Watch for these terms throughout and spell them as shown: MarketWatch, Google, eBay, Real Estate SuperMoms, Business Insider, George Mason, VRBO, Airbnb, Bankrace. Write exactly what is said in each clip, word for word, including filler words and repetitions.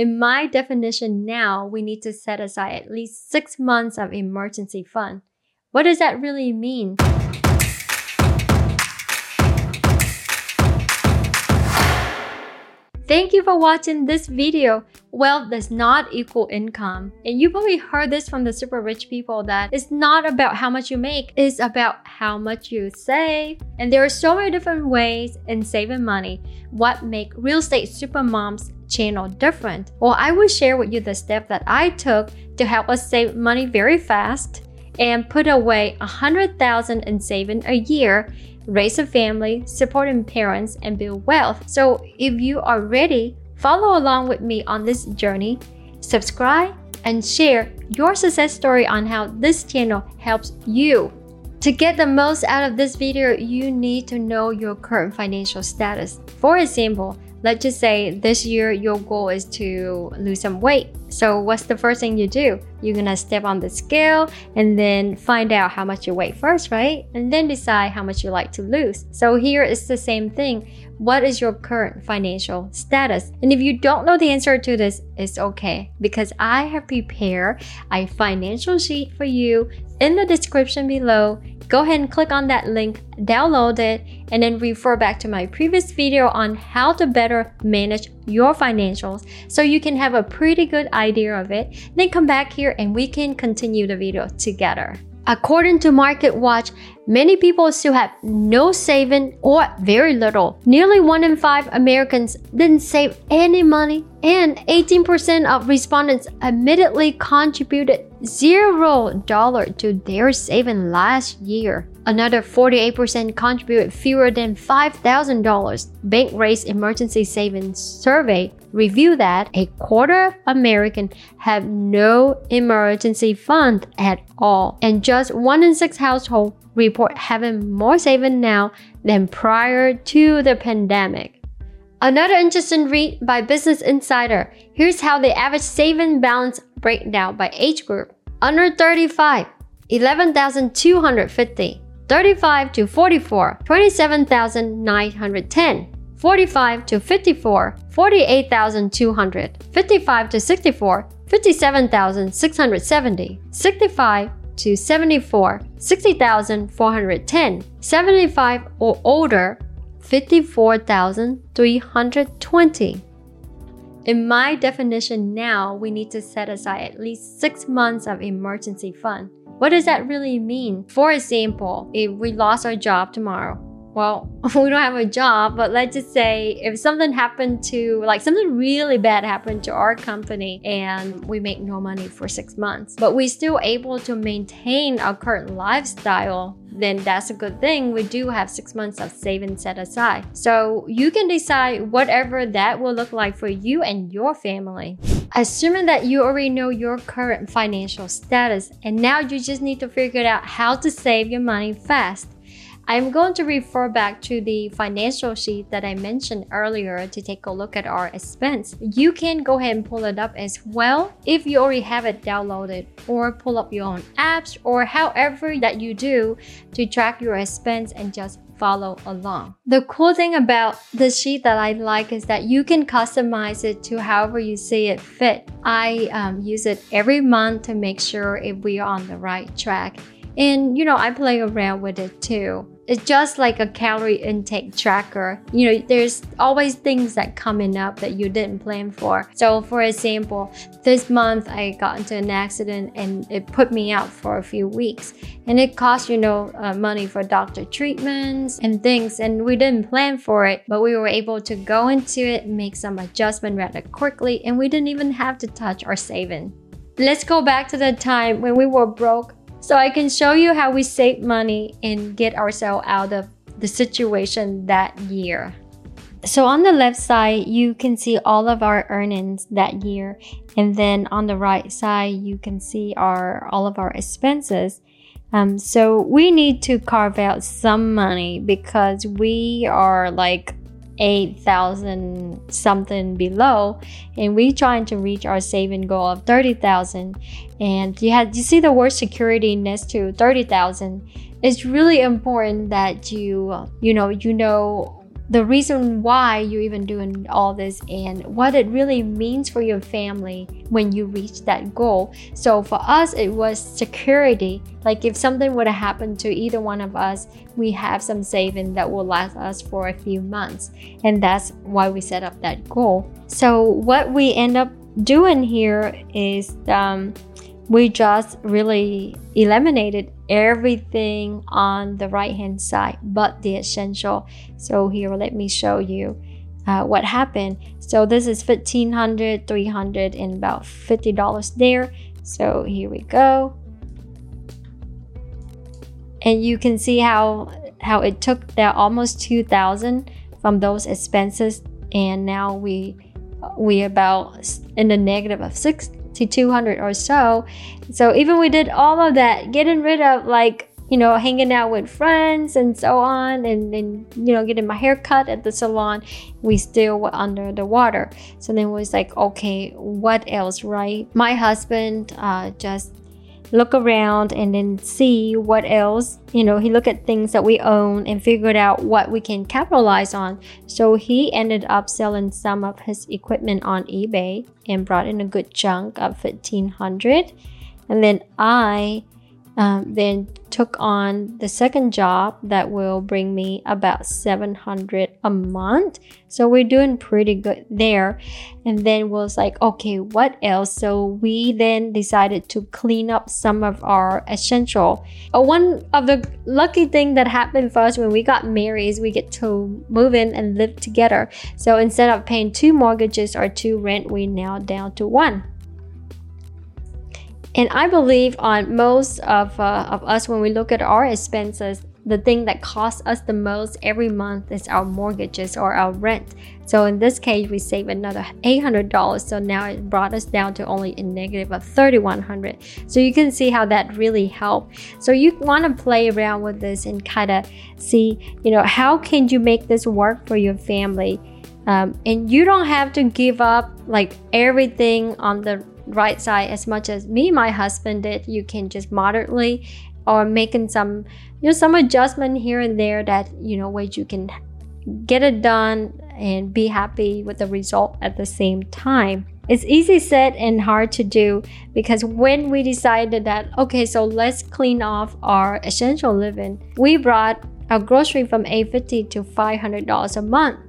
In my definition now, we need to set aside at least six months of emergency fund. What does that really mean? Thank you for watching this video. Wealth does not equal income. And you probably heard this from the super rich people that it's not about how much you make, it's about how much you save. And there are so many different ways in saving money. What makes Real Estate SuperMoms channel different? Well, I will share with you the step that I took to help us save money very fast and put away one hundred thousand dollars in saving a year, raise a family, supporting parents, and build wealth. So if you are ready, follow along with me on this journey, subscribe, and share your success story on how this channel helps you. To get the most out of this video, you need to know your current financial status. For example, let's just say this year your goal is to lose some weight. So what's the first thing you do? You're gonna step on the scale and then find out how much you weigh first, right? And then decide how much you like to lose. So here is the same thing. What is your current financial status? And if you don't know the answer to this, it's okay, because I have prepared a financial sheet for you in the description below. Go ahead and click on that link, download it, and then refer back to my previous video on how to better manage your financials so you can have a pretty good idea of it. Then come back here and we can continue the video together. According to MarketWatch, many people still have no saving or very little. Nearly one in five Americans didn't save any money, and eighteen percent of respondents admittedly contributed zero dollars to their saving last year. Another forty-eight percent contributed fewer than five thousand dollars. Bankrace Emergency Savings Survey revealed that a quarter of Americans have no emergency fund at all, and just one in six households report having more saving now than prior to the pandemic. Another interesting read by Business Insider. Here's how the average saving balance breakdown by age group. Under thirty-five, eleven thousand two hundred fifty. thirty-five to forty-four, twenty-seven thousand nine hundred ten. forty-five to fifty-four, forty-eight thousand two hundred. fifty-five to sixty-four, fifty-seven thousand six hundred seventy. sixty-five to seventy-four, sixty thousand four hundred ten. seventy-five or older, fifty-four thousand three hundred twenty. In my definition now, we need to set aside at least six months of emergency fund. What does that really mean? For example, if we lost our job tomorrow, well, we don't have a job, but let's just say if something happened to, like something really bad happened to our company and we make no money for six months, but we're still able to maintain our current lifestyle, then that's a good thing. We do have six months of saving set aside. So you can decide whatever that will look like for you and your family. Assuming that you already know your current financial status and now you just need to figure out how to save your money fast. I'm going to refer back to the financial sheet that I mentioned earlier to take a look at our expense. You can go ahead and pull it up as well if you already have it downloaded, or pull up your own apps, or however that you do to track your expense and just follow along. The cool thing about the sheet that I like is that you can customize it to however you see it fit. I um, use it every month to make sure if we are on the right track. And you know, I play around with it too. It's just like a calorie intake tracker. You know, there's always things that coming up that you didn't plan for. So for example, this month I got into an accident and it put me out for a few weeks. And it cost, you know, uh, money for doctor treatments and things. And we didn't plan for it, but we were able to go into it, make some adjustment rather quickly. And we didn't even have to touch our saving. Let's go back to the time when we were broke, so I can show you how we save money and get ourselves out of the situation that year. So on the left side, you can see all of our earnings that year. And then on the right side, you can see our all of our expenses. Um, so we need to carve out some money because we are like eight thousand something below, and we're trying to reach our saving goal of thirty thousand. And you had you see the word security next to thirty thousand. It's really important that you you know you know the reason why you're even doing all this and what it really means for your family when you reach that goal. So for us, it was security. Like if something would have happened to either one of us, we have some saving that will last us for a few months. And that's why we set up that goal. So what we end up doing here is um, we just really eliminated everything on the right hand side but the essential. So here, let me show you uh, what happened. So this is fifteen hundred dollars, three hundred dollars, and about fifty dollars there. So here we go, and you can see how how it took there almost two thousand dollars from those expenses, and now we we about in the negative of six to two hundred or so. So even we did all of that, getting rid of, like, you know, hanging out with friends and so on, and then, you know, getting my hair cut at the salon, we still were under the water. So then it was like, okay, what else, right? My husband uh, just look around and then see what else, you know, he looked at things that we own and figured out what we can capitalize on. So he ended up selling some of his equipment on eBay and brought in a good chunk of fifteen hundred dollars. And then I um, then took on the second job that will bring me about seven hundred dollars a month. So we're doing pretty good there. And then was like, okay, what else? So we then decided to clean up some of our essential. Uh, one of the lucky thing that happened for us when we got married is we get to move in and live together. So instead of paying two mortgages or two rent, we're now down to one. And I believe on most of, uh, of us, when we look at our expenses, the thing that costs us the most every month is our mortgages or our rent. So in this case, we save another eight hundred dollars. So now it brought us down to only a negative of three thousand one hundred dollars. So you can see how that really helped. So you want to play around with this and kind of see, you know, how can you make this work for your family? Um, and you don't have to give up like everything on the right side as much as me and my husband did. You can just moderately, or making some, you know, some adjustment here and there that, you know, where you can get it done and be happy with the result at the same time. It's easy said and hard to do, because when we decided that, okay, so let's clean off our essential living, we brought our grocery from eight hundred fifty dollars to five hundred dollars a month.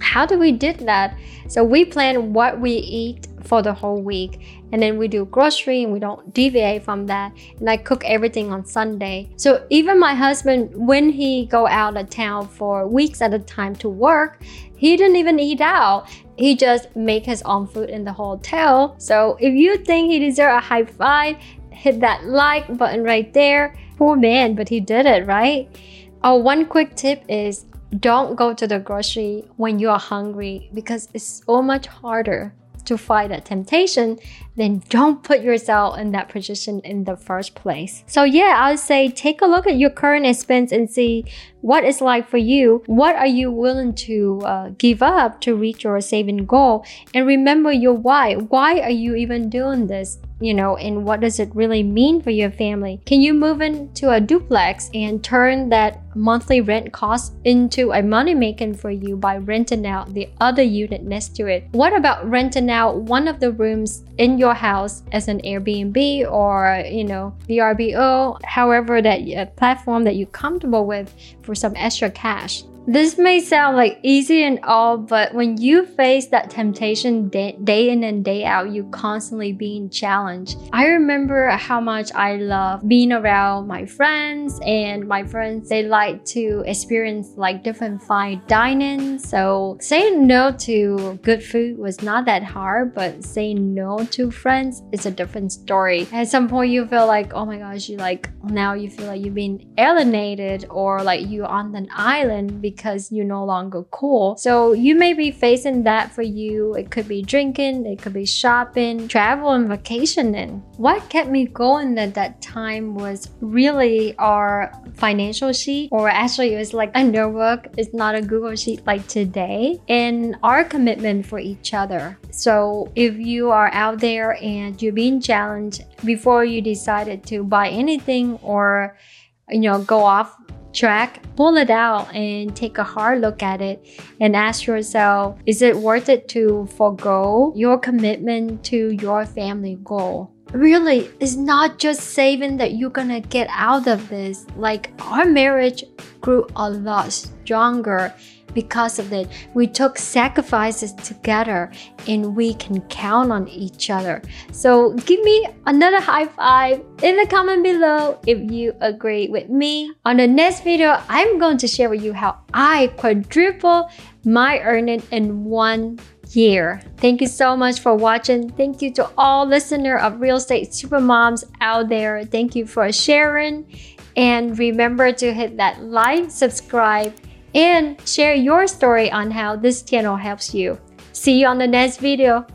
How do we did that? So we plan what we eat for the whole week, and then we do grocery and we don't deviate from that, and I cook everything on Sunday. So even my husband, when he go out of town for weeks at a time to work, he didn't even eat out. He just make his own food in the hotel. So if you think he deserve a high five, hit that like button right there. Poor man, but he did it, right? Oh, one quick tip is don't go to the grocery when you are hungry, because it's so much harder to fight that temptation. Then don't put yourself in that position in the first place. So yeah, I would say take a look at your current expense and see what it's like for you. What are you willing to uh, give up to reach your saving goal? And remember your why. Why are you even doing this? You know, and what does it really mean for your family? Can you move into a duplex and turn that monthly rent cost into a money making for you by renting out the other unit next to it? What about renting out one of the rooms in your house as an Airbnb or, you know, V R B O, however that uh, platform that you're comfortable with, for some extra cash? This may sound like easy and all, but when you face that temptation day, day in and day out, you constantly being challenged. I remember how much I love being around my friends, and my friends, they like to experience like different fine dining. So saying no to good food was not that hard, but saying no to friends is a different story. At some point you feel like, oh my gosh, you like, now you feel like you've been alienated, or like you're on an island because because you're no longer cool. So you may be facing that for you. It could be drinking, it could be shopping, travel and vacationing. What kept me going at that time was really our financial sheet, or actually it was like a notebook. It's not a Google sheet like today, and our commitment for each other. So if you are out there and you're being challenged before you decided to buy anything or, you know, go off track, pull it out and take a hard look at it and ask yourself, is it worth it to forego your commitment to your family goal? Really, it's not just saving that you're gonna get out of this. Like, our marriage grew a lot stronger because of it. We took sacrifices together and we can count on each other. So give me another high five in the comment below if you agree with me. On the next video, I'm going to share with you how I quadruple my earnings in one year. Thank you so much for watching. Thank you to all listeners of Real Estate Supermoms out there. Thank you for sharing. And remember to hit that like, subscribe, and share your story on how this channel helps you. See you on the next video.